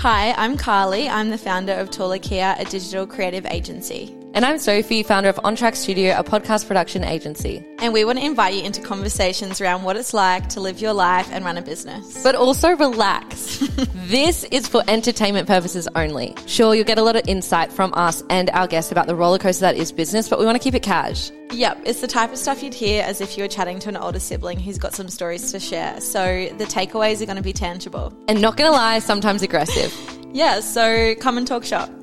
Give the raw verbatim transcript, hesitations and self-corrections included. Hi, I'm Carly. I'm the founder of Toolakea, a digital creative agency. And I'm Sophie, founder of On Track Studio, a podcast production agency. And we want to invite you into conversations around what it's like to live your life and run a business. But also relax. This is for entertainment purposes only. Sure, you'll get a lot of insight from us and our guests about the rollercoaster that is business, but we want to keep it cash. Yep, it's the type of stuff you'd hear as if you were chatting to an older sibling who's got some stories to share. So the takeaways are going to be tangible. And not going to lie, sometimes aggressive. Yeah, so come and talk shop.